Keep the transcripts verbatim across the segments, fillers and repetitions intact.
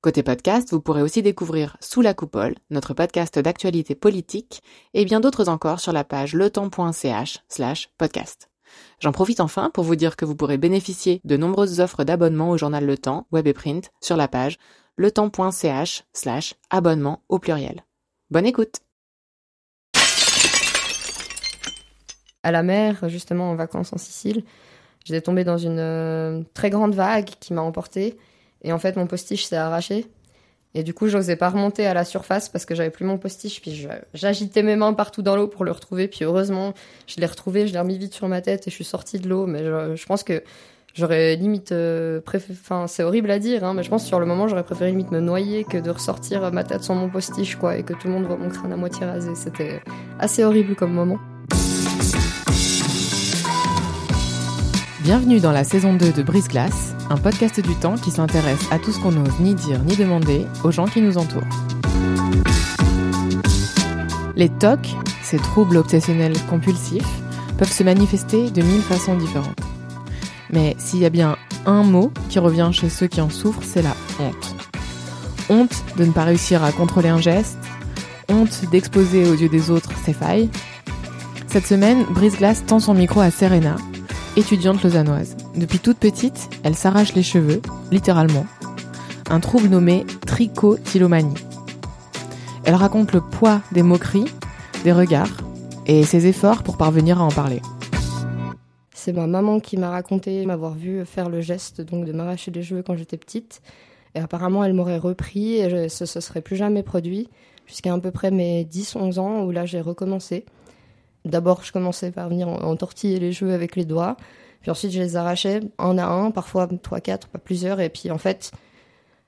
Côté podcast, vous pourrez aussi découvrir Sous la Coupole, notre podcast d'actualité politique, et bien d'autres encore sur la page letemps point c h slash podcast. J'en profite enfin pour vous dire que vous pourrez bénéficier de nombreuses offres d'abonnement au journal Le Temps, web et print, sur la page letemps point c h slash abonnement au pluriel. Bonne écoute! À la mer, justement en vacances en Sicile, j'étais tombée dans une très grande vague qui m'a emportée. Et en fait, mon postiche s'est arraché. Et du coup, j'osais pas remonter à la surface parce que j'avais plus mon postiche. Puis je, j'agitais mes mains partout dans l'eau pour le retrouver. Puis heureusement, je l'ai retrouvé, je l'ai remis vite sur ma tête et je suis sortie de l'eau. Mais je, je pense que j'aurais limite... Euh, préfé- enfin, c'est horrible à dire, hein, mais je pense que sur le moment, j'aurais préféré limite me noyer que de ressortir ma tête sans mon postiche, quoi, et que tout le monde voit mon crâne à moitié rasé. C'était assez horrible comme moment. Bienvenue dans la saison deux de Brise-glace, un podcast du Temps qui s'intéresse à tout ce qu'on n'ose ni dire ni demander aux gens qui nous entourent. Les T O C, ces troubles obsessionnels compulsifs, peuvent se manifester de mille façons différentes. Mais s'il y a bien un mot qui revient chez ceux qui en souffrent, c'est la honte. Honte de ne pas réussir à contrôler un geste, honte d'exposer aux yeux des autres ses failles. Cette semaine, Brise-glace tend son micro à Serena, étudiante lausannoise. Depuis toute petite, elle s'arrache les cheveux, littéralement, un trouble nommé trichotillomanie. Elle raconte le poids des moqueries, des regards et ses efforts pour parvenir à en parler. C'est ma maman qui m'a raconté m'avoir vu faire le geste donc de m'arracher les cheveux quand j'étais petite. Et apparemment, elle m'aurait repris et je, ce ne serait plus jamais produit jusqu'à à peu près mes dix onze ans où là j'ai recommencé. D'abord, je commençais par venir entortiller les cheveux avec les doigts. Puis ensuite, je les arrachais un à un, parfois trois, quatre, pas plusieurs. Et puis en fait,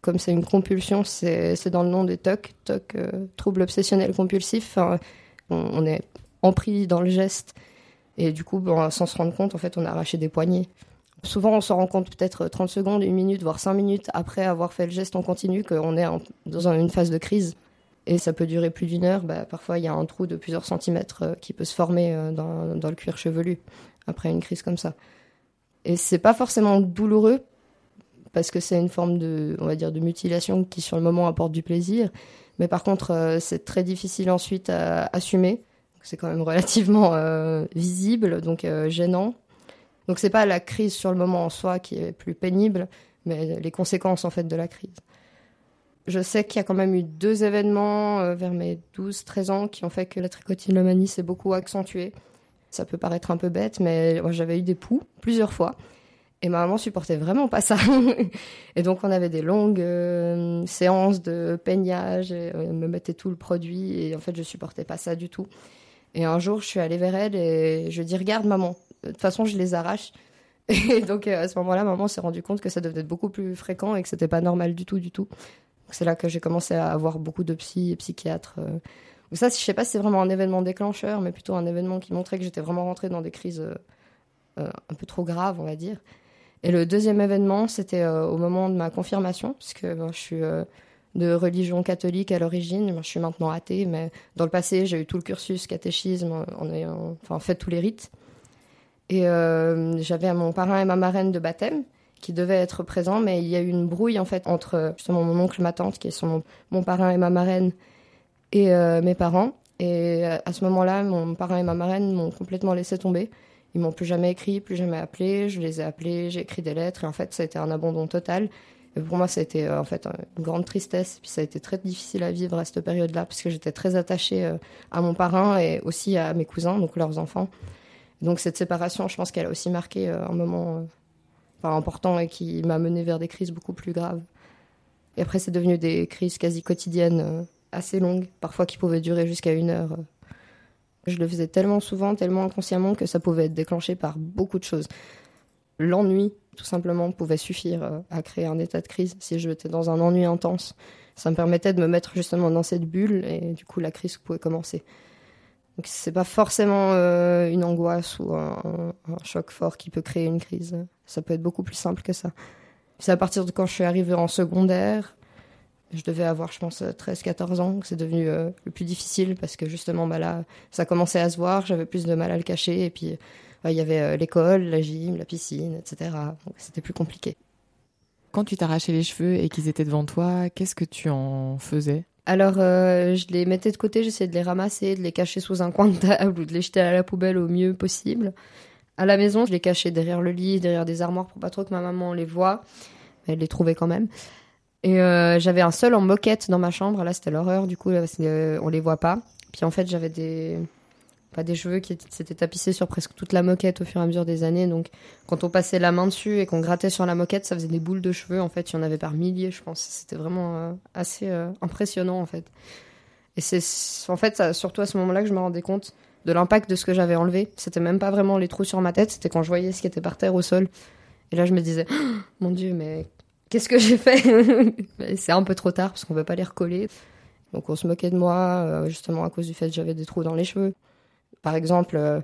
comme c'est une compulsion, c'est, c'est dans le nom des T O C, T O C, euh, trouble obsessionnel compulsif. Enfin, on, on est empris dans le geste. Et du coup, bon, sans se rendre compte, en fait, on a arraché des poignées. Souvent, on s'en rend compte peut-être trente secondes, une minute, voire cinq minutes après avoir fait le geste en continu, qu'on est en, dans une phase de crise. Et ça peut durer plus d'une heure. Bah, parfois, il y a un trou de plusieurs centimètres euh, qui peut se former euh, dans, dans le cuir chevelu après une crise comme ça. Et c'est pas forcément douloureux parce que c'est une forme de, on va dire, de mutilation qui, sur le moment, apporte du plaisir. Mais par contre, euh, c'est très difficile ensuite à, à assumer. C'est quand même relativement euh, visible, donc euh, gênant. Donc c'est pas la crise sur le moment en soi qui est plus pénible, mais les conséquences en fait de la crise. Je sais qu'il y a quand même eu deux événements euh, vers mes douze treize ans qui ont fait que la trichotillomanie s'est beaucoup accentuée. Ça peut paraître un peu bête, mais moi, j'avais eu des poux plusieurs fois. Et ma maman supportait vraiment pas ça. Et donc, on avait des longues euh, séances de peignage. Et, euh, elle me mettait tout le produit. Et en fait, je supportais pas ça du tout. Et un jour, je suis allée vers elle et je lui ai dit « Regarde, maman, de toute façon, je les arrache. » Et donc, euh, à ce moment-là, maman s'est rendue compte que ça devait être beaucoup plus fréquent et que c'était pas normal du tout, du tout. C'est là que j'ai commencé à avoir beaucoup de psy et psychiatres. Donc ça, je sais pas si c'est vraiment un événement déclencheur, mais plutôt un événement qui montrait que j'étais vraiment rentrée dans des crises un peu trop graves, on va dire. Et le deuxième événement, c'était au moment de ma confirmation, parce que je suis de religion catholique à l'origine. Je suis maintenant athée, mais dans le passé, j'ai eu tout le cursus catéchisme, en ayant, enfin, fait tous les rites. Et euh, j'avais mon parrain et ma marraine de baptême qui devait être présent, mais il y a eu une brouille en fait entre justement mon oncle, ma tante, qui sont mon, mon parrain et ma marraine, et euh, mes parents. Et à ce moment-là, mon parrain et ma marraine m'ont complètement laissé tomber. Ils m'ont plus jamais écrit, plus jamais appelé. Je les ai appelés, j'ai écrit des lettres, et en fait, ça a été un abandon total. Et pour moi, ça a été euh, en fait une grande tristesse. Puis ça a été très difficile à vivre à cette période-là, parce que j'étais très attachée euh, à mon parrain et aussi à mes cousins, donc leurs enfants. Donc cette séparation, je pense qu'elle a aussi marqué euh, un moment... Euh, Enfin, important et qui m'a menée vers des crises beaucoup plus graves. Et après, c'est devenu des crises quasi quotidiennes, euh, assez longues, parfois qui pouvaient durer jusqu'à une heure. Je le faisais tellement souvent, tellement inconsciemment, que ça pouvait être déclenché par beaucoup de choses. L'ennui, tout simplement, pouvait suffire euh, à créer un état de crise. Si j'étais dans un ennui intense, ça me permettait de me mettre justement dans cette bulle et du coup, la crise pouvait commencer. Donc c'est pas forcément euh, une angoisse ou un, un choc fort qui peut créer une crise. Ça peut être beaucoup plus simple que ça. C'est à partir de quand je suis arrivée en secondaire, je devais avoir, je pense, treize à quatorze ans, que c'est devenu euh, le plus difficile parce que justement, bah là, ça commençait à se voir, j'avais plus de mal à le cacher. Et puis, bah, il y avait euh, l'école, la gym, la piscine, et cetera. Donc c'était plus compliqué. Quand tu t'arrachais les cheveux et qu'ils étaient devant toi, qu'est-ce que tu en faisais ? Alors, euh, je les mettais de côté, j'essayais de les ramasser, de les cacher sous un coin de table ou de les jeter à la poubelle au mieux possible. À la maison, je les cachais derrière le lit, derrière des armoires pour pas trop que ma maman les voie. Mais elle les trouvait quand même. Et euh, j'avais un seul en moquette dans ma chambre. Là, c'était l'horreur, du coup, là, euh, on les voit pas. Puis en fait, j'avais des... Pas des cheveux qui s'étaient tapissés sur presque toute la moquette au fur et à mesure des années. Donc, quand on passait la main dessus et qu'on grattait sur la moquette, ça faisait des boules de cheveux. En fait, il y en avait par milliers, je pense. C'était vraiment euh, assez euh, impressionnant, en fait. Et c'est en fait ça, surtout à ce moment-là que je me rendais compte de l'impact de ce que j'avais enlevé. C'était même pas vraiment les trous sur ma tête, c'était quand je voyais ce qui était par terre, au sol. Et là, je me disais, oh, mon Dieu, mais qu'est-ce que j'ai fait ? C'est un peu trop tard parce qu'on veut pas les recoller. Donc, on se moquait de moi, justement à cause du fait que j'avais des trous dans les cheveux. Par exemple, euh,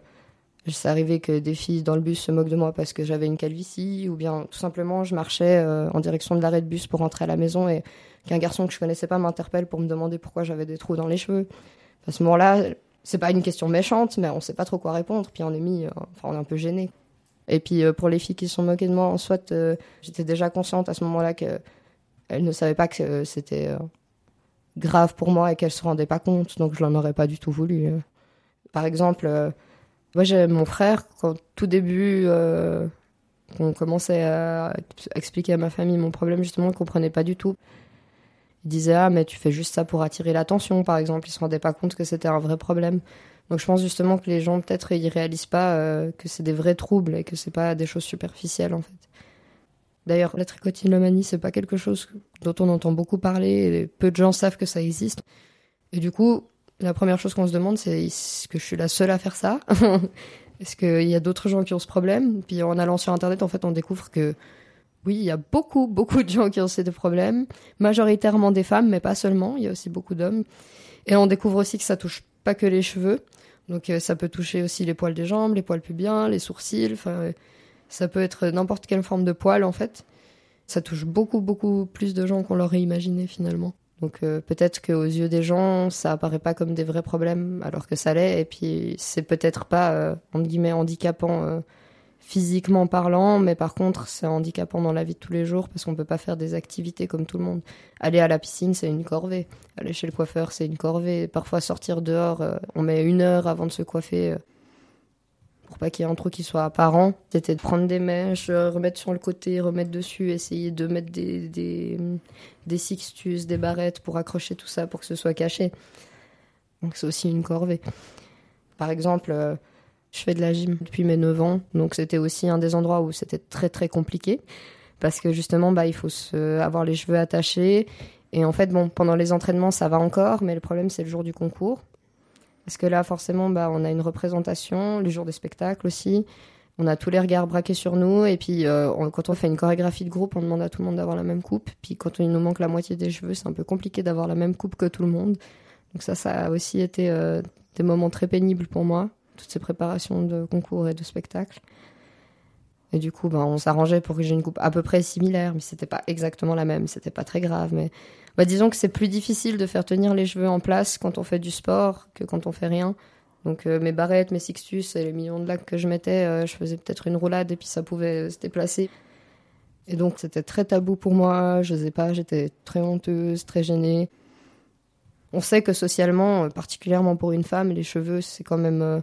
c'est arrivé que des filles dans le bus se moquent de moi parce que j'avais une calvitie, ou bien tout simplement je marchais euh, en direction de l'arrêt de bus pour rentrer à la maison et qu'un garçon que je connaissais pas m'interpelle pour me demander pourquoi j'avais des trous dans les cheveux. À ce moment-là, c'est pas une question méchante, mais on sait pas trop quoi répondre, puis on est mis, euh, enfin on est un peu gêné. Et puis euh, pour les filles qui se sont moquées de moi, en soit euh, j'étais déjà consciente à ce moment-là qu'elles ne savaient pas que euh, c'était euh, grave pour moi et qu'elles se rendaient pas compte, donc je l'en aurais pas du tout voulu. Euh. Par exemple, euh, moi j'avais mon frère, quand tout début, euh, on commençait à expliquer à ma famille mon problème, justement, il ne comprenait pas du tout. Il disait « Ah, mais tu fais juste ça pour attirer l'attention », par exemple. Il ne se rendait pas compte que c'était un vrai problème. Donc je pense justement que les gens, peut-être, ils ne réalisent pas euh, que c'est des vrais troubles et que ce n'est pas des choses superficielles, en fait. D'ailleurs, la trichotillomanie, ce n'est pas quelque chose dont on entend beaucoup parler, et peu de gens savent que ça existe. Et du coup... La première chose qu'on se demande, c'est est-ce que je suis la seule à faire ça ? Est-ce qu'il y a d'autres gens qui ont ce problème ? Puis en allant sur Internet, en fait, on découvre que oui, il y a beaucoup, beaucoup de gens qui ont ces deux problèmes, majoritairement des femmes, mais pas seulement, il y a aussi beaucoup d'hommes. Et on découvre aussi que ça touche pas que les cheveux, donc euh, ça peut toucher aussi les poils des jambes, les poils pubiens, les sourcils, enfin, euh, ça peut être n'importe quelle forme de poil, en fait. Ça touche beaucoup, beaucoup plus de gens qu'on l'aurait imaginé, finalement. Donc euh, peut-être qu'aux yeux des gens, ça apparaît pas comme des vrais problèmes, alors que ça l'est. Et puis c'est peut-être pas, euh, entre guillemets, handicapant euh, physiquement parlant, mais par contre, c'est handicapant dans la vie de tous les jours, parce qu'on peut pas faire des activités comme tout le monde. Aller à la piscine, c'est une corvée. Aller chez le coiffeur, c'est une corvée. Parfois sortir dehors, euh, on met une heure avant de se coiffer, euh, pour pas qu'il y ait un trou qui soit apparent. C'était de prendre des mèches, remettre sur le côté, remettre dessus, essayer de mettre des, des, des sixtus, des barrettes pour accrocher tout ça, pour que ce soit caché. Donc c'est aussi une corvée. Par exemple, je fais de la gym depuis mes neuf ans, donc c'était aussi un des endroits où c'était très très compliqué, parce que justement, bah, il faut se, avoir les cheveux attachés. Et en fait, bon, pendant les entraînements, ça va encore, mais le problème, c'est le jour du concours. Parce que là, forcément, bah, on a une représentation, les jours des spectacles aussi. On a tous les regards braqués sur nous. Et puis, euh, on, quand on fait une chorégraphie de groupe, on demande à tout le monde d'avoir la même coupe. Puis quand il nous manque la moitié des cheveux, c'est un peu compliqué d'avoir la même coupe que tout le monde. Donc ça, ça a aussi été euh, des moments très pénibles pour moi, toutes ces préparations de concours et de spectacles. Et du coup, bah, on s'arrangeait pour que j'ai une coupe à peu près similaire, mais c'était pas exactement la même, c'était pas très grave. Mais bah, disons que c'est plus difficile de faire tenir les cheveux en place quand on fait du sport que quand on fait rien. Donc euh, mes barrettes, mes sixtus et les millions de lacs que je mettais, euh, je faisais peut-être une roulade et puis ça pouvait euh, se déplacer. Et donc c'était très tabou pour moi, je sais pas, j'étais très honteuse, très gênée. On sait que socialement, euh, particulièrement pour une femme, les cheveux c'est quand même euh,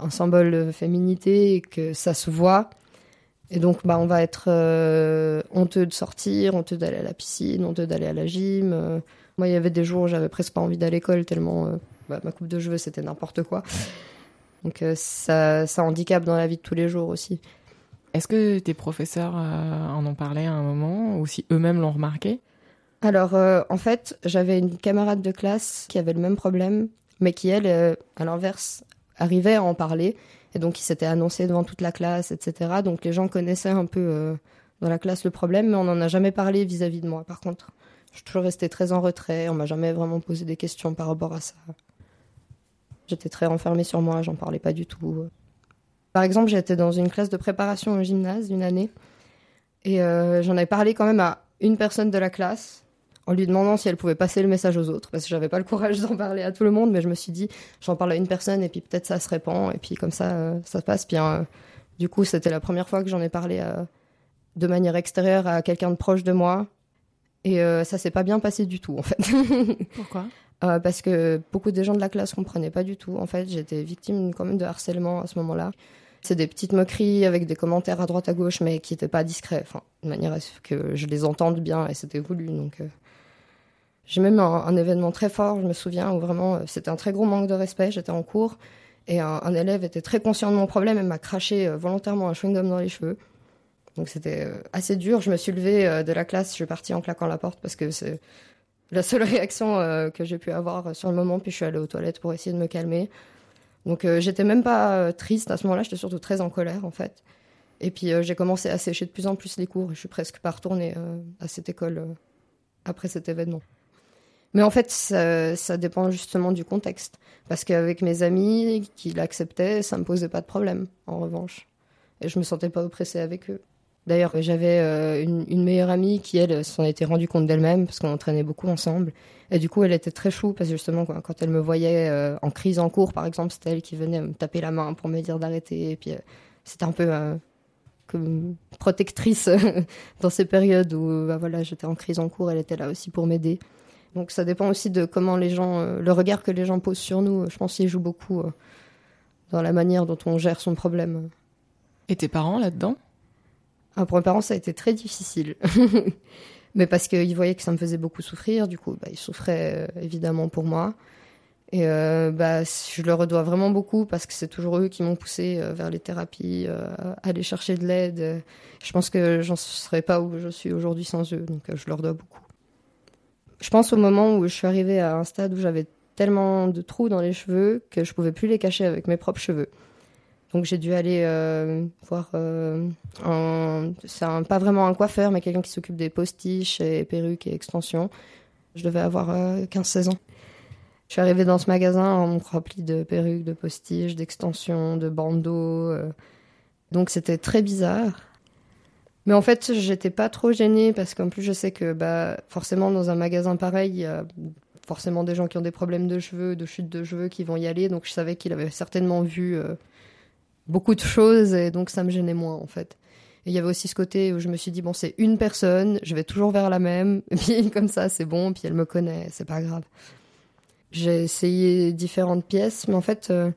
un symbole de féminité et que ça se voit. Et donc, bah, on va être euh, honteux de sortir, honteux d'aller à la piscine, honteux d'aller à la gym. Euh, moi, il y avait des jours où j'avais presque pas envie d'aller à l'école tellement euh, bah, ma coupe de cheveux, c'était n'importe quoi. Donc, euh, ça, ça handicape dans la vie de tous les jours aussi. Est-ce que tes professeurs euh, en ont parlé à un moment ou si eux-mêmes l'ont remarqué ? Alors, euh, en fait, j'avais une camarade de classe qui avait le même problème, mais qui, elle, euh, à l'inverse, arrivait à en parler. Et donc, il s'était annoncé devant toute la classe, et cetera. Donc, les gens connaissaient un peu euh, dans la classe le problème, mais on n'en a jamais parlé vis-à-vis de moi, par contre. Je suis toujours restée très en retrait, on ne m'a jamais vraiment posé des questions par rapport à ça. J'étais très renfermée sur moi, j'en parlais pas du tout. Par exemple, j'étais dans une classe de préparation au gymnase une année et euh, j'en avais parlé quand même à une personne de la classe en lui demandant si elle pouvait passer le message aux autres, parce que j'avais pas le courage d'en parler à tout le monde, mais je me suis dit j'en parle à une personne et puis peut-être ça se répand et puis comme ça euh, ça passe. Puis euh, du coup, c'était la première fois que j'en ai parlé à, de manière extérieure à quelqu'un de proche de moi et euh, ça s'est pas bien passé du tout en fait. Pourquoi ? Euh, parce que beaucoup des gens de la classe comprenaient pas du tout. En fait, j'étais victime quand même de harcèlement à ce moment-là. C'est des petites moqueries avec des commentaires à droite à gauche, mais qui n'étaient pas discrets, enfin, de manière à ce que je les entende bien, et c'était voulu. Donc, euh... j'ai même un, un événement très fort, je me souviens, où vraiment c'était un très gros manque de respect. J'étais en cours et un, un élève était très conscient de mon problème et m'a craché euh, volontairement un chewing-gum dans les cheveux. Donc c'était euh, assez dur. Je me suis levée euh, de la classe, je suis partie en claquant la porte parce que c'est la seule réaction euh, que j'ai pu avoir sur le moment, puis je suis allée aux toilettes pour essayer de me calmer. Donc euh, j'étais même pas euh, triste à ce moment-là, j'étais surtout très en colère en fait. Et puis euh, j'ai commencé à sécher de plus en plus les cours et je suis presque pas retournée euh, à cette école euh, après cet événement. Mais en fait, ça, ça dépend justement du contexte. Parce qu'avec mes amis qui l'acceptaient, ça me posait pas de problème en revanche. Et je me sentais pas oppressée avec eux. D'ailleurs, j'avais euh, une, une meilleure amie qui, elle, s'en était rendue compte d'elle-même parce qu'on entraînait beaucoup ensemble. Et du coup, elle était très chou parce que justement, quand, quand elle me voyait euh, en crise en cours, par exemple, c'était elle qui venait me taper la main pour me dire d'arrêter. Et puis, euh, c'était un peu euh, comme protectrice dans ces périodes où bah, voilà, j'étais en crise en cours, elle était là aussi pour m'aider. Donc, ça dépend aussi de comment les gens, euh, le regard que les gens posent sur nous. Je pense qu'il joue beaucoup euh, dans la manière dont on gère son problème. Et tes parents là-dedans ? Ah, pour mes parents, ça a été très difficile. Mais parce qu'ils voyaient que ça me faisait beaucoup souffrir, du coup, bah, ils souffraient euh, évidemment pour moi. Et euh, bah, je leur redois vraiment beaucoup parce que c'est toujours eux qui m'ont poussée euh, vers les thérapies, euh, à aller chercher de l'aide. Je pense que j'en serais pas où je suis aujourd'hui sans eux, donc euh, je leur dois beaucoup. Je pense au moment où je suis arrivée à un stade où j'avais tellement de trous dans les cheveux que je pouvais plus les cacher avec mes propres cheveux. Donc j'ai dû aller euh, voir, euh, un, c'est un, pas vraiment un coiffeur, mais quelqu'un qui s'occupe des postiches et perruques et extensions. Je devais avoir euh, quinze seize ans. Je suis arrivée dans ce magasin en mon rempli de perruques, de postiches, d'extensions, de bandeaux. Euh. Donc c'était très bizarre. Mais en fait, j'étais pas trop gênée parce qu'en plus, je sais que bah, forcément, dans un magasin pareil, il y a forcément des gens qui ont des problèmes de cheveux, de chute de cheveux, qui vont y aller. Donc je savais qu'il avait certainement vu... Euh, beaucoup de choses et donc ça me gênait moins en fait. Et il y avait aussi ce côté où je me suis dit bon, c'est une personne, je vais toujours vers la même et puis comme ça c'est bon, puis elle me connaît, c'est pas grave. J'ai essayé différentes pièces mais en fait euh,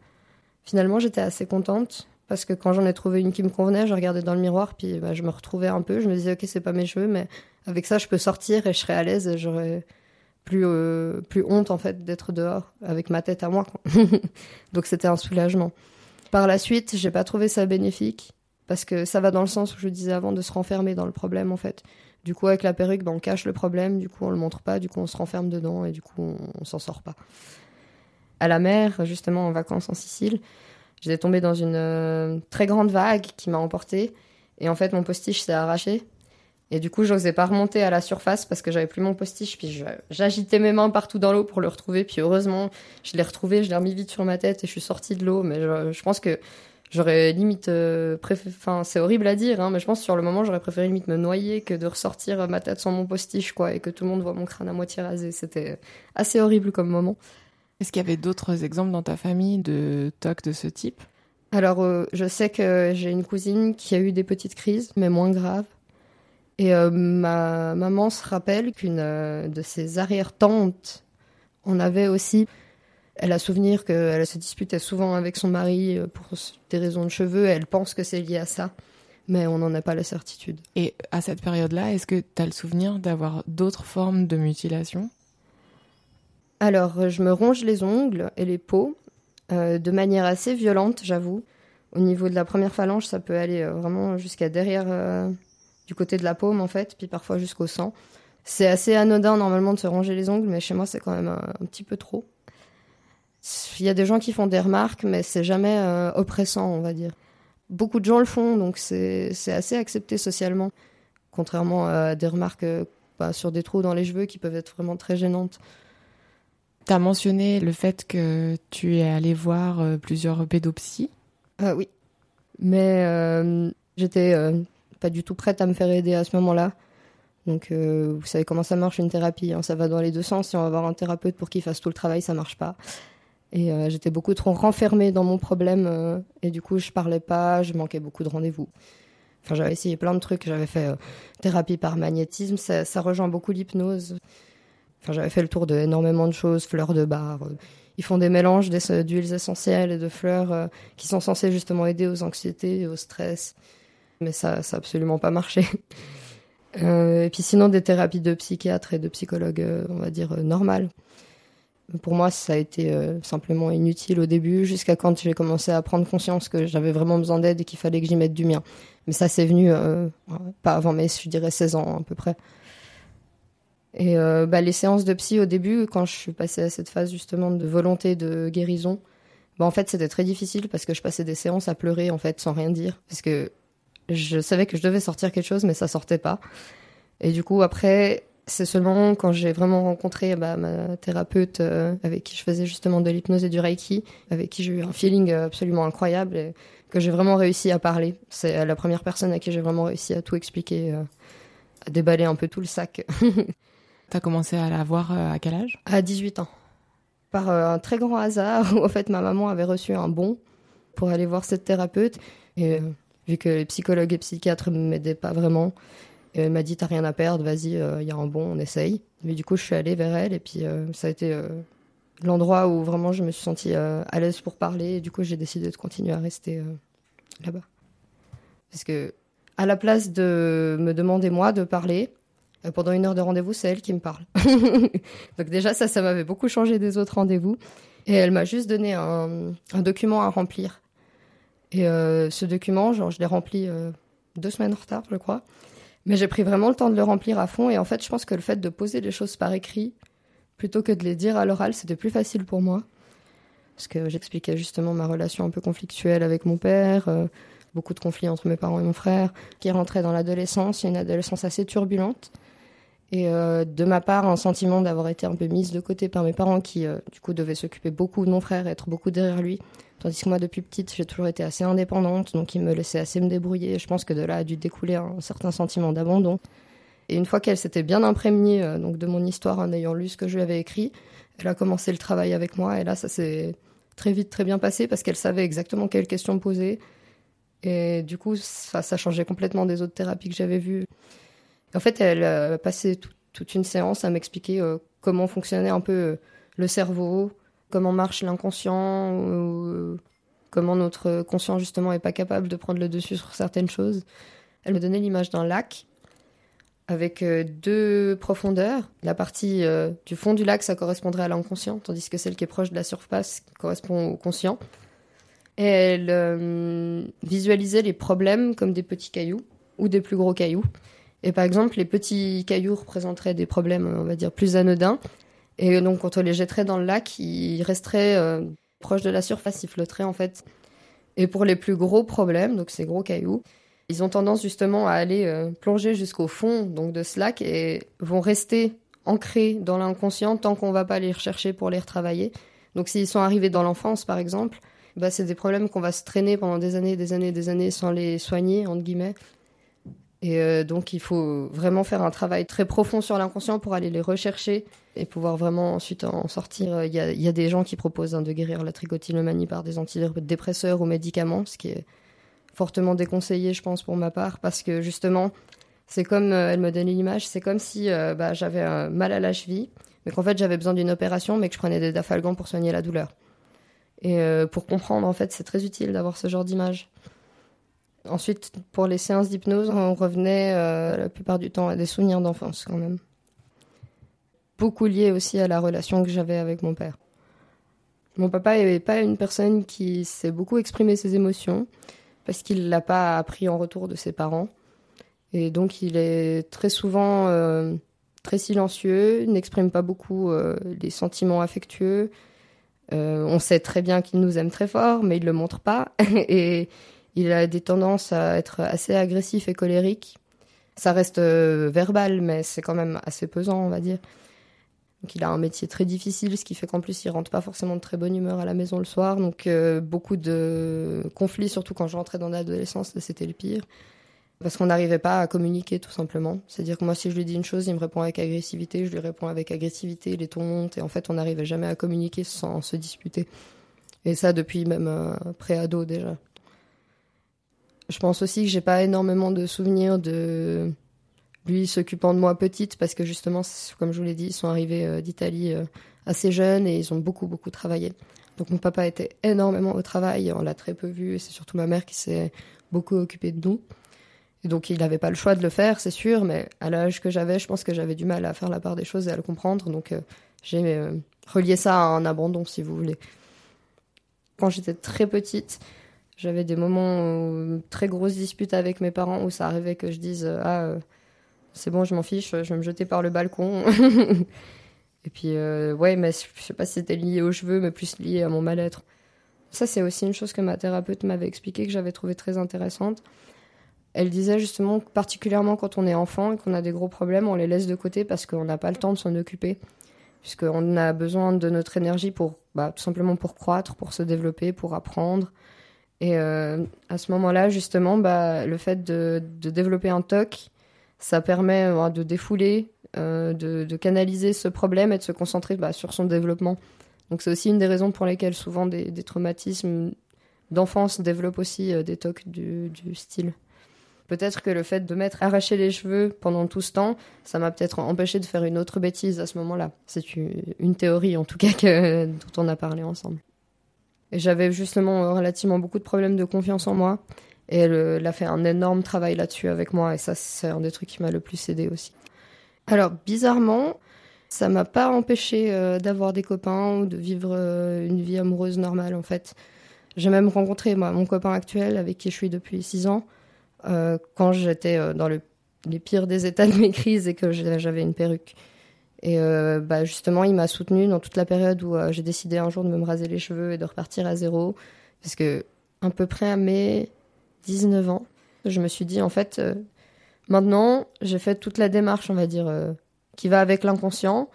finalement j'étais assez contente parce que quand j'en ai trouvé une qui me convenait, je regardais dans le miroir puis bah, je me retrouvais un peu, je me disais ok, c'est pas mes cheveux mais avec ça je peux sortir et je serai à l'aise et j'aurais plus, euh, plus honte en fait d'être dehors avec ma tête à moi. Donc c'était un soulagement. Par la suite, j'ai pas trouvé ça bénéfique parce que ça va dans le sens où je disais avant de se renfermer dans le problème en fait. Du coup, avec la perruque, ben, on cache le problème, du coup on le montre pas, du coup on se renferme dedans et du coup on, on s'en sort pas. À la mer, justement en vacances en Sicile, j'étais tombée dans une euh, très grande vague qui m'a emportée et en fait mon postiche s'est arraché. Et du coup, j'osais pas remonter à la surface parce que j'avais plus mon postiche. Puis je, j'agitais mes mains partout dans l'eau pour le retrouver. Puis heureusement, je l'ai retrouvé, je l'ai remis vite sur ma tête et je suis sortie de l'eau. Mais je, je pense que j'aurais limite... Euh, préfé- enfin, c'est horrible à dire, hein, mais je pense que sur le moment, j'aurais préféré limite me noyer que de ressortir ma tête sans mon postiche, quoi, et que tout le monde voit mon crâne à moitié rasé. C'était assez horrible comme moment. Est-ce qu'il y avait d'autres exemples dans ta famille de T O C de ce type ? Alors, euh, je sais que j'ai une cousine qui a eu des petites crises, mais moins graves. Et euh, ma maman se rappelle qu'une euh, de ses arrière-tantes en avait aussi. Elle a souvenir qu'elle se disputait souvent avec son mari pour des raisons de cheveux. Elle pense que c'est lié à ça, mais on n'en a pas la certitude. Et à cette période-là, est-ce que tu as le souvenir d'avoir d'autres formes de mutilation ? Alors, je me ronge les ongles et les peaux euh, de manière assez violente, j'avoue. Au niveau de la première phalange, ça peut aller euh, vraiment jusqu'à derrière... Euh... du côté de la paume en fait, puis parfois jusqu'au sang. C'est assez anodin normalement de se ronger les ongles, mais chez moi c'est quand même un, un petit peu trop. Il y a des gens qui font des remarques, mais c'est jamais euh, oppressant, on va dire. Beaucoup de gens le font, donc c'est, c'est assez accepté socialement, contrairement à des remarques euh, bah, sur des trous dans les cheveux qui peuvent être vraiment très gênantes. Tu as mentionné le fait que tu es allée voir plusieurs pédopsies. Euh, oui, mais euh, j'étais euh, pas du tout prête à me faire aider à ce moment-là. Donc euh, vous savez comment ça marche une thérapie, hein, ça va dans les deux sens. Si on va voir un thérapeute pour qu'il fasse tout le travail, ça marche pas. Et euh, j'étais beaucoup trop renfermée dans mon problème euh, et du coup je parlais pas, je manquais beaucoup de rendez-vous. Enfin, j'avais essayé plein de trucs, j'avais fait euh, thérapie par magnétisme, ça, ça rejoint beaucoup l'hypnose. Enfin, j'avais fait le tour d'énormément de choses, fleurs de bar. Euh, ils font des mélanges d'huiles essentielles et de fleurs euh, qui sont censées justement aider aux anxiétés et au stress. Mais ça, ça a absolument pas marché. Euh, et puis sinon, des thérapies de psychiatres et de psychologues, euh, on va dire, euh, normales. Pour moi, ça a été euh, simplement inutile au début, jusqu'à quand j'ai commencé à prendre conscience que j'avais vraiment besoin d'aide et qu'il fallait que j'y mette du mien. Mais ça, c'est venu euh, pas avant mes, je dirais, seize ans à peu près. Et euh, bah, les séances de psy au début, quand je suis passée à cette phase justement de volonté de guérison, bah, en fait, c'était très difficile parce que je passais des séances à pleurer, en fait, sans rien dire. Parce que je savais que je devais sortir quelque chose, mais ça sortait pas. Et du coup, après, c'est seulement quand j'ai vraiment rencontré bah, ma thérapeute euh, avec qui je faisais justement de l'hypnose et du reiki, avec qui j'ai eu un feeling absolument incroyable, et que j'ai vraiment réussi à parler. C'est la première personne à qui j'ai vraiment réussi à tout expliquer, euh, à déballer un peu tout le sac. T'as commencé à la voir euh, à quel âge ? À dix-huit ans. Par euh, un très grand hasard, où en fait ma maman avait reçu un bon pour aller voir cette thérapeute, et... Euh, vu que les psychologues et psychiatres ne m'aidaient pas vraiment. Et elle m'a dit, t'as rien à perdre, vas-y, il euh, y a un bon, on essaye. Mais du coup, je suis allée vers elle et puis euh, ça a été euh, l'endroit où vraiment je me suis sentie euh, à l'aise pour parler. Et du coup, j'ai décidé de continuer à rester euh, là-bas. Parce que à la place de me demander, moi, de parler, euh, pendant une heure de rendez-vous, c'est elle qui me parle. Donc déjà, ça, ça m'avait beaucoup changé des autres rendez-vous. Et elle m'a juste donné un, un document à remplir. Et euh, ce document, genre, je l'ai rempli euh, deux semaines en retard, je crois. Mais j'ai pris vraiment le temps de le remplir à fond. Et en fait, je pense que le fait de poser les choses par écrit, plutôt que de les dire à l'oral, c'était plus facile pour moi. Parce que j'expliquais justement ma relation un peu conflictuelle avec mon père, euh, beaucoup de conflits entre mes parents et mon frère, qui rentraient dans l'adolescence, une adolescence assez turbulente. Et euh, de ma part, un sentiment d'avoir été un peu mise de côté par mes parents qui, euh, du coup, devaient s'occuper beaucoup de mon frère et être beaucoup derrière lui. Tandis que moi, depuis petite, j'ai toujours été assez indépendante, donc ils me laissaient assez me débrouiller. Je pense que de là a dû découler un certain sentiment d'abandon. Et une fois qu'elle s'était bien imprégnée euh, donc de mon histoire, en ayant lu ce que je lui avais écrit, elle a commencé le travail avec moi. Et là, ça s'est très vite, très bien passé parce qu'elle savait exactement quelles questions poser. Et du coup, ça, ça changeait complètement des autres thérapies que j'avais vues. En fait, elle a passé tout, toute une séance à m'expliquer euh, comment fonctionnait un peu le cerveau, comment marche l'inconscient, ou comment notre conscient justement n'est pas capable de prendre le dessus sur certaines choses. Elle me donnait l'image d'un lac avec deux profondeurs. La partie euh, du fond du lac, ça correspondrait à l'inconscient, tandis que celle qui est proche de la surface correspond au conscient. Et elle euh, visualisait les problèmes comme des petits cailloux ou des plus gros cailloux. Et par exemple, les petits cailloux représenteraient des problèmes, on va dire, plus anodins. Et donc, quand on les jetterait dans le lac, ils resteraient euh, proches de la surface, ils flotteraient, en fait. Et pour les plus gros problèmes, donc ces gros cailloux, ils ont tendance justement à aller euh, plonger jusqu'au fond donc, de ce lac et vont rester ancrés dans l'inconscient tant qu'on ne va pas les rechercher pour les retravailler. Donc, s'ils sont arrivés dans l'enfance, par exemple, bah, c'est des problèmes qu'on va se traîner pendant des années, des années, des années sans les soigner, entre guillemets. Et euh, donc, il faut vraiment faire un travail très profond sur l'inconscient pour aller les rechercher et pouvoir vraiment ensuite en sortir. Il y a, il y a des gens qui proposent hein, de guérir la trichotillomanie par des antidépresseurs ou médicaments, ce qui est fortement déconseillé, je pense, pour ma part, parce que justement, c'est comme, euh, elle me donnait l'image, c'est comme si euh, bah, j'avais euh, mal à la cheville, mais qu'en fait, j'avais besoin d'une opération, mais que je prenais des dafalgans pour soigner la douleur. Et euh, pour comprendre, en fait, c'est très utile d'avoir ce genre d'image. Ensuite, pour les séances d'hypnose, on revenait euh, la plupart du temps à des souvenirs d'enfance quand même. Beaucoup liés aussi à la relation que j'avais avec mon père. Mon papa n'est pas une personne qui sait beaucoup exprimer ses émotions parce qu'il ne l'a pas appris en retour de ses parents. Et donc, il est très souvent euh, très silencieux, n'exprime pas beaucoup euh, les sentiments affectueux. Euh, on sait très bien qu'il nous aime très fort, mais il ne le montre pas. Et... il a des tendances à être assez agressif et colérique. Ça reste euh, verbal, mais c'est quand même assez pesant, on va dire. Donc il a un métier très difficile, ce qui fait qu'en plus il rentre pas forcément de très bonne humeur à la maison le soir. Donc euh, beaucoup de conflits, surtout quand je rentrais dans l'adolescence, c'était le pire. Parce qu'on n'arrivait pas à communiquer tout simplement. C'est-à-dire que moi, si je lui dis une chose, il me répond avec agressivité, je lui réponds avec agressivité, les tons montent. Et en fait, on n'arrivait jamais à communiquer sans se disputer. Et ça, depuis même euh, pré-ado déjà. Je pense aussi que j'ai pas énormément de souvenirs de lui s'occupant de moi petite, parce que justement, comme je vous l'ai dit, ils sont arrivés euh, d'Italie euh, assez jeunes et ils ont beaucoup, beaucoup travaillé. Donc mon papa était énormément au travail, on l'a très peu vu, et c'est surtout ma mère qui s'est beaucoup occupée de nous. Et donc il n'avait pas le choix de le faire, c'est sûr, mais à l'âge que j'avais, je pense que j'avais du mal à faire la part des choses et à le comprendre, donc euh, j'ai euh, relié ça à un abandon, si vous voulez. Quand j'étais très petite, j'avais des moments, euh, très grosses disputes avec mes parents, où ça arrivait que je dise euh, « Ah, euh, c'est bon, je m'en fiche, je vais me jeter par le balcon ». Et puis, euh, ouais, mais je sais pas si c'était lié aux cheveux, mais plus lié à mon mal-être. Ça, c'est aussi une chose que ma thérapeute m'avait expliqué, que j'avais trouvé très intéressante. Elle disait justement que particulièrement quand on est enfant et qu'on a des gros problèmes, on les laisse de côté parce qu'on n'a pas le temps de s'en occuper, puisqu'on a besoin de notre énergie pour, bah, tout simplement pour croître, pour se développer, pour apprendre. Et euh, à ce moment-là, justement, bah, le fait de, de développer un T O C, ça permet euh, de défouler, euh, de, de canaliser ce problème et de se concentrer bah, sur son développement. Donc c'est aussi une des raisons pour lesquelles souvent des, des traumatismes d'enfance développent aussi euh, des T O C du, du style. Peut-être que le fait de m'être arraché les cheveux pendant tout ce temps, ça m'a peut-être empêché de faire une autre bêtise à ce moment-là. C'est une théorie, en tout cas, que, dont on a parlé ensemble. Et j'avais justement relativement beaucoup de problèmes de confiance en moi. Et elle, elle a fait un énorme travail là-dessus avec moi. Et ça, c'est un des trucs qui m'a le plus aidée aussi. Alors, bizarrement, ça m'a pas empêché euh, d'avoir des copains ou de vivre euh, une vie amoureuse normale, en fait. J'ai même rencontré moi, mon copain actuel, avec qui je suis depuis six ans. Euh, quand j'étais euh, dans le, les pires des états de mes crises et que j'avais une perruque. Et euh, bah, justement, il m'a soutenue dans toute la période où euh, j'ai décidé un jour de me raser les cheveux et de repartir à zéro. Parce que, à peu près à mes dix-neuf ans, je me suis dit, en fait, euh, maintenant, j'ai fait toute la démarche, on va dire, euh, qui va avec l'inconscient.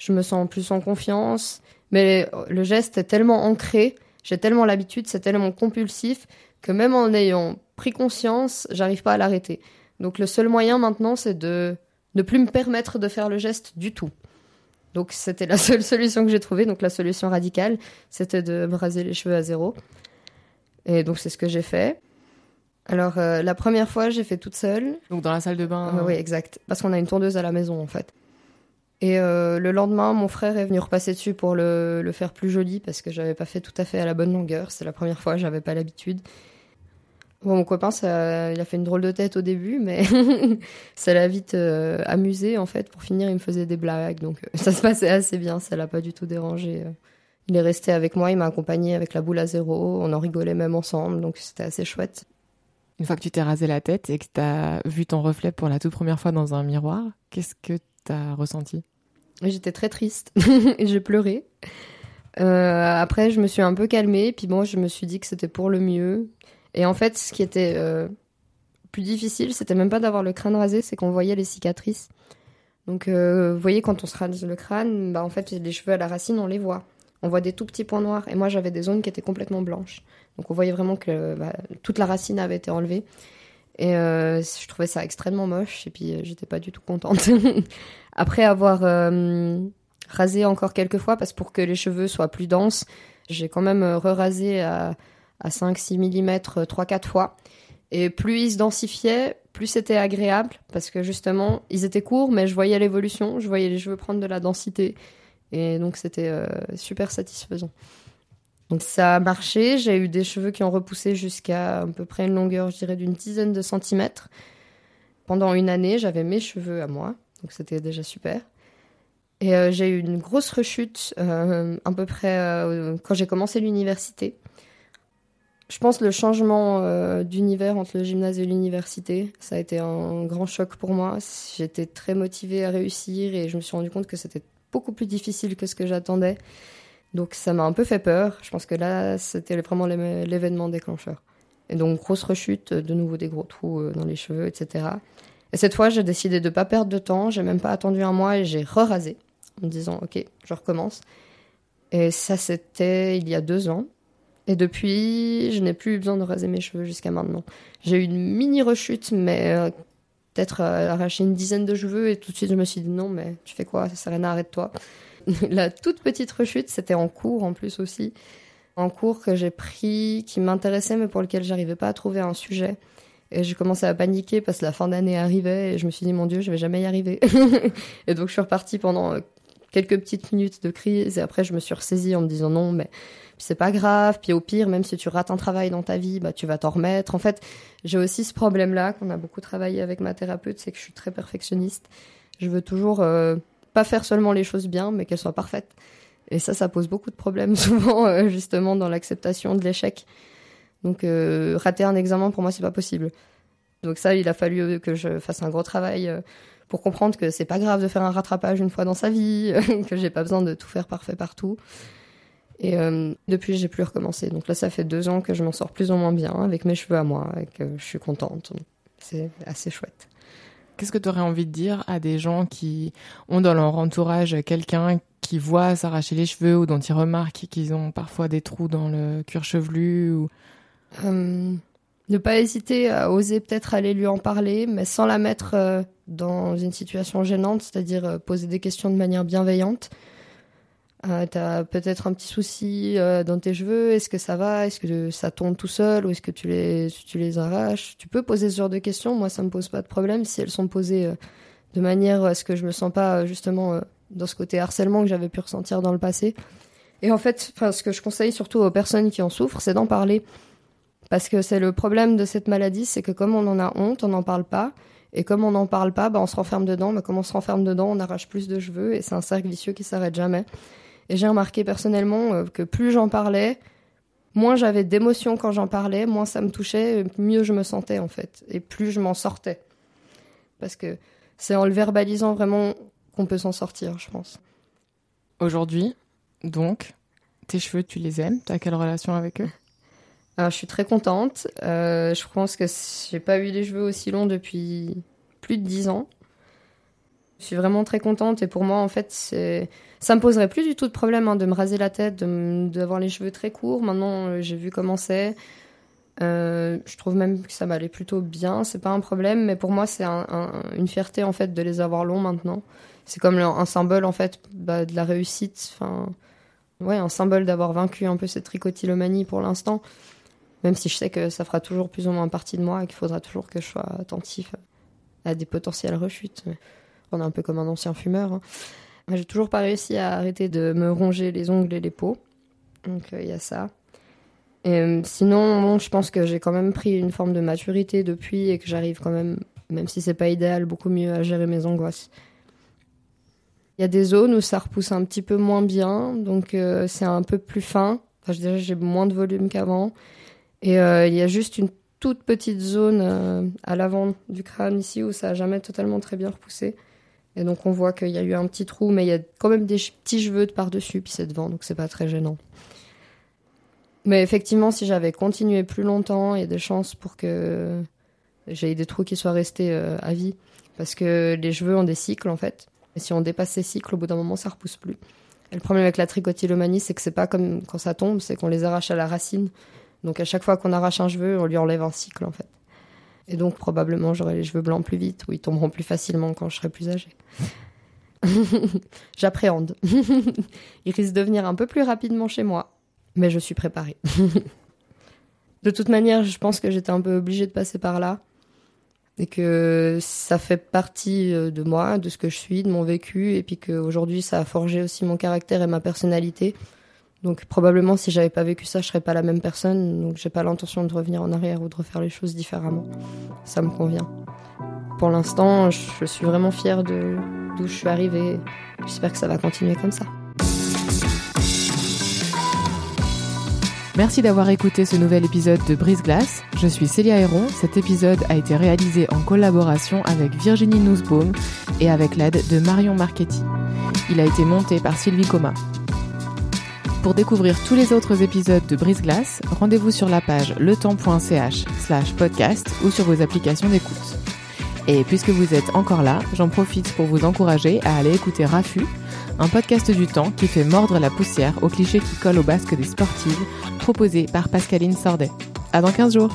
Je me sens plus en confiance. Mais le geste est tellement ancré, j'ai tellement l'habitude, c'est tellement compulsif que même en ayant pris conscience, j'arrive pas à l'arrêter. Donc le seul moyen maintenant, c'est de ne plus me permettre de faire le geste du tout. Donc c'était la seule solution que j'ai trouvée. Donc la solution radicale, c'était de me raser les cheveux à zéro. Et donc c'est ce que j'ai fait. Alors euh, la première fois, j'ai fait toute seule. Donc dans la salle de bain. Euh, hein. Oui, exact. Parce qu'on a une tondeuse à la maison en fait. Et euh, le lendemain, mon frère est venu repasser dessus pour le, le faire plus joli parce que j'avais pas fait tout à fait à la bonne longueur. C'est la première fois, j'avais pas l'habitude. Bon, mon copain, ça, il a fait une drôle de tête au début, mais ça l'a vite euh, amusé, en fait. Pour finir, il me faisait des blagues, donc euh, ça se passait assez bien, ça l'a pas du tout dérangé. Il est resté avec moi, il m'a accompagnée avec la boule à zéro, on en rigolait même ensemble, donc c'était assez chouette. Une fois que tu t'es rasé la tête et que t'as vu ton reflet pour la toute première fois dans un miroir, qu'est-ce que t'as ressenti ? J'étais très triste, j'ai pleuré. Euh, après, je me suis un peu calmée, puis bon, je me suis dit que c'était pour le mieux. Et en fait, ce qui était euh, plus difficile, c'était même pas d'avoir le crâne rasé, c'est qu'on voyait les cicatrices. Donc, euh, vous voyez, quand on se rase le crâne, bah, en fait, les cheveux à la racine, on les voit. On voit des tout petits points noirs. Et moi, j'avais des zones qui étaient complètement blanches. Donc, on voyait vraiment que bah, toute la racine avait été enlevée. Et euh, je trouvais ça extrêmement moche. Et puis, euh, j'étais pas du tout contente. Après avoir euh, rasé encore quelques fois, parce que pour que les cheveux soient plus denses, j'ai quand même re-rasé à... à cinq six millimètres trois quatre fois. Et plus ils se densifiaient, plus c'était agréable, parce que justement, ils étaient courts, mais je voyais l'évolution, je voyais les cheveux prendre de la densité. Et donc, c'était euh, super satisfaisant. Donc, ça a marché. J'ai eu des cheveux qui ont repoussé jusqu'à à peu près une longueur, je dirais, d'une dizaine de centimètres. Pendant une année, j'avais mes cheveux à moi, donc c'était déjà super. Et euh, j'ai eu une grosse rechute, euh, à peu près euh, quand j'ai commencé l'université. Je pense que le changement euh, d'univers entre le gymnase et l'université, ça a été un grand choc pour moi. J'étais très motivée à réussir et je me suis rendu compte que c'était beaucoup plus difficile que ce que j'attendais. Donc ça m'a un peu fait peur. Je pense que là, c'était vraiment l'é- l'événement déclencheur. Et donc grosse rechute, de nouveau des gros trous dans les cheveux, et cetera. Et cette fois, j'ai décidé de ne pas perdre de temps. J'ai même pas attendu un mois et j'ai re-rasé. en me disant « Ok, je recommence ». Et ça, c'était il y a deux ans. Et depuis, je n'ai plus eu besoin de raser mes cheveux jusqu'à maintenant. J'ai eu une mini rechute, mais euh, peut-être euh, arraché une dizaine de cheveux. Et tout de suite, je me suis dit « Non, mais tu fais quoi, Serena, arrête-toi ». La toute petite rechute, c'était en cours en plus aussi. En cours que j'ai pris, qui m'intéressait, mais pour lequel je n'arrivais pas à trouver un sujet. Et j'ai commencé à paniquer parce que la fin d'année arrivait et je me suis dit « Mon Dieu, je ne vais jamais y arriver ». Et donc, je suis repartie pendant quelques petites minutes de crise et après, je me suis ressaisie en me disant « Non, mais c'est pas grave. Puis au pire, même si tu rates un travail dans ta vie, bah, tu vas t'en remettre. » En fait, j'ai aussi ce problème-là qu'on a beaucoup travaillé avec ma thérapeute, c'est que je suis très perfectionniste. Je veux toujours euh, pas faire seulement les choses bien, mais qu'elles soient parfaites. Et ça, ça pose beaucoup de problèmes souvent, euh, justement, dans l'acceptation de l'échec. Donc, euh, rater un examen, pour moi, c'est pas possible. Donc ça, il a fallu que je fasse un gros travail pour comprendre que c'est pas grave de faire un rattrapage une fois dans sa vie, que j'ai pas besoin de tout faire parfait partout. Et euh, depuis, j'ai plus recommencé. Donc là, ça fait deux ans que je m'en sors plus ou moins bien, avec mes cheveux à moi, et que je suis contente. C'est assez chouette. Qu'est-ce que tu aurais envie de dire à des gens qui ont dans leur entourage quelqu'un qui voit s'arracher les cheveux ou dont ils remarquent qu'ils ont parfois des trous dans le cuir chevelu ou... Euh, ne pas hésiter à oser peut-être aller lui en parler, mais sans la mettre euh, dans une situation gênante, c'est-à-dire euh, poser des questions de manière bienveillante. Euh, t'as peut-être un petit souci euh, dans tes cheveux, est-ce que ça va, est-ce que ça tombe tout seul ou est-ce que tu les, tu les arraches? Tu peux poser ce genre de questions, moi ça me pose pas de problème si elles sont posées euh, de manière à ce que je me sens pas justement euh, dans ce côté harcèlement que j'avais pu ressentir dans le passé. Et en fait, ce que je conseille surtout aux personnes qui en souffrent, c'est d'en parler. Parce que c'est le problème de cette maladie, c'est que comme on en a honte, on n'en parle pas. Et comme on n'en parle pas, bah on se renferme dedans. Mais comme on se renferme dedans, on arrache plus de cheveux. Et c'est un cercle vicieux qui s'arrête jamais. Et j'ai remarqué personnellement que plus j'en parlais, moins j'avais d'émotions quand j'en parlais, moins ça me touchait, mieux je me sentais en fait. Et plus je m'en sortais. Parce que c'est en le verbalisant vraiment qu'on peut s'en sortir, je pense. Aujourd'hui, donc, tes cheveux, tu les aimes? T'as quelle relation avec eux? Alors, je suis très contente. Euh, je pense que j'ai pas eu les cheveux aussi longs depuis plus de dix ans. Je suis vraiment très contente. Et pour moi, en fait, c'est... ça me poserait plus du tout de problème hein, de me raser la tête, de m... d'avoir les cheveux très courts. Maintenant, j'ai vu comment c'est. Euh, je trouve même que ça m'allait plutôt bien. C'est pas un problème, mais pour moi, c'est un, un, une fierté en fait de les avoir longs maintenant. C'est comme un symbole en fait bah, de la réussite. Enfin, ouais, un symbole d'avoir vaincu un peu cette trichotillomanie pour l'instant. Même si je sais que ça fera toujours plus ou moins partie de moi et qu'il faudra toujours que je sois attentif à des potentielles rechutes. On est un peu comme un ancien fumeur. Hein. J'ai toujours pas réussi à arrêter de me ronger les ongles et les peaux. Donc il euh, y a ça. Et sinon, bon, je pense que j'ai quand même pris une forme de maturité depuis et que j'arrive quand même, même si c'est pas idéal, beaucoup mieux à gérer mes angoisses. Il y a des zones où ça repousse un petit peu moins bien, donc euh, c'est un peu plus fin. Enfin, je dirais j'ai moins de volume qu'avant. Et euh, il y a juste une toute petite zone euh, à l'avant du crâne ici où ça n'a jamais totalement très bien repoussé. Et donc on voit qu'il y a eu un petit trou, mais il y a quand même des petits cheveux de par-dessus, puis c'est devant, donc c'est pas très gênant. Mais effectivement, si j'avais continué plus longtemps, il y a des chances pour que j'ai des trous qui soient restés euh, à vie. Parce que les cheveux ont des cycles en fait. Et si on dépasse ces cycles, au bout d'un moment, ça repousse plus. Et le problème avec la trichotillomanie, c'est que c'est pas comme quand ça tombe, c'est qu'on les arrache à la racine. Donc à chaque fois qu'on arrache un cheveu, on lui enlève un cycle en fait. Et donc probablement j'aurai les cheveux blancs plus vite ou ils tomberont plus facilement quand je serai plus âgée. J'appréhende. Ils risquent de venir un peu plus rapidement chez moi, mais je suis préparée. De toute manière, je pense que j'étais un peu obligée de passer par là et que ça fait partie de moi, de ce que je suis, de mon vécu et puis qu'aujourd'hui ça a forgé aussi mon caractère et ma personnalité. Donc probablement, si j'avais pas vécu ça, je serais pas la même personne. Donc j'ai pas l'intention de revenir en arrière ou de refaire les choses différemment. Ça me convient. Pour l'instant, je suis vraiment fière de d'où je suis arrivée. J'espère que ça va continuer comme ça. Merci d'avoir écouté ce nouvel épisode de Brise-glace. Je suis Célia Héron. Cet épisode a été réalisé en collaboration avec Virginie Nussbaum et avec l'aide de Marion Marchetti. Il a été monté par Sylvie Coma. Pour découvrir tous les autres épisodes de Brise-glace, rendez-vous sur la page letemps.ch slash podcast ou sur vos applications d'écoute. Et puisque vous êtes encore là, j'en profite pour vous encourager à aller écouter Raffu, un podcast du temps qui fait mordre la poussière aux clichés qui collent aux basques des sportives, proposé par Pascaline Sordet. À dans quinze jours.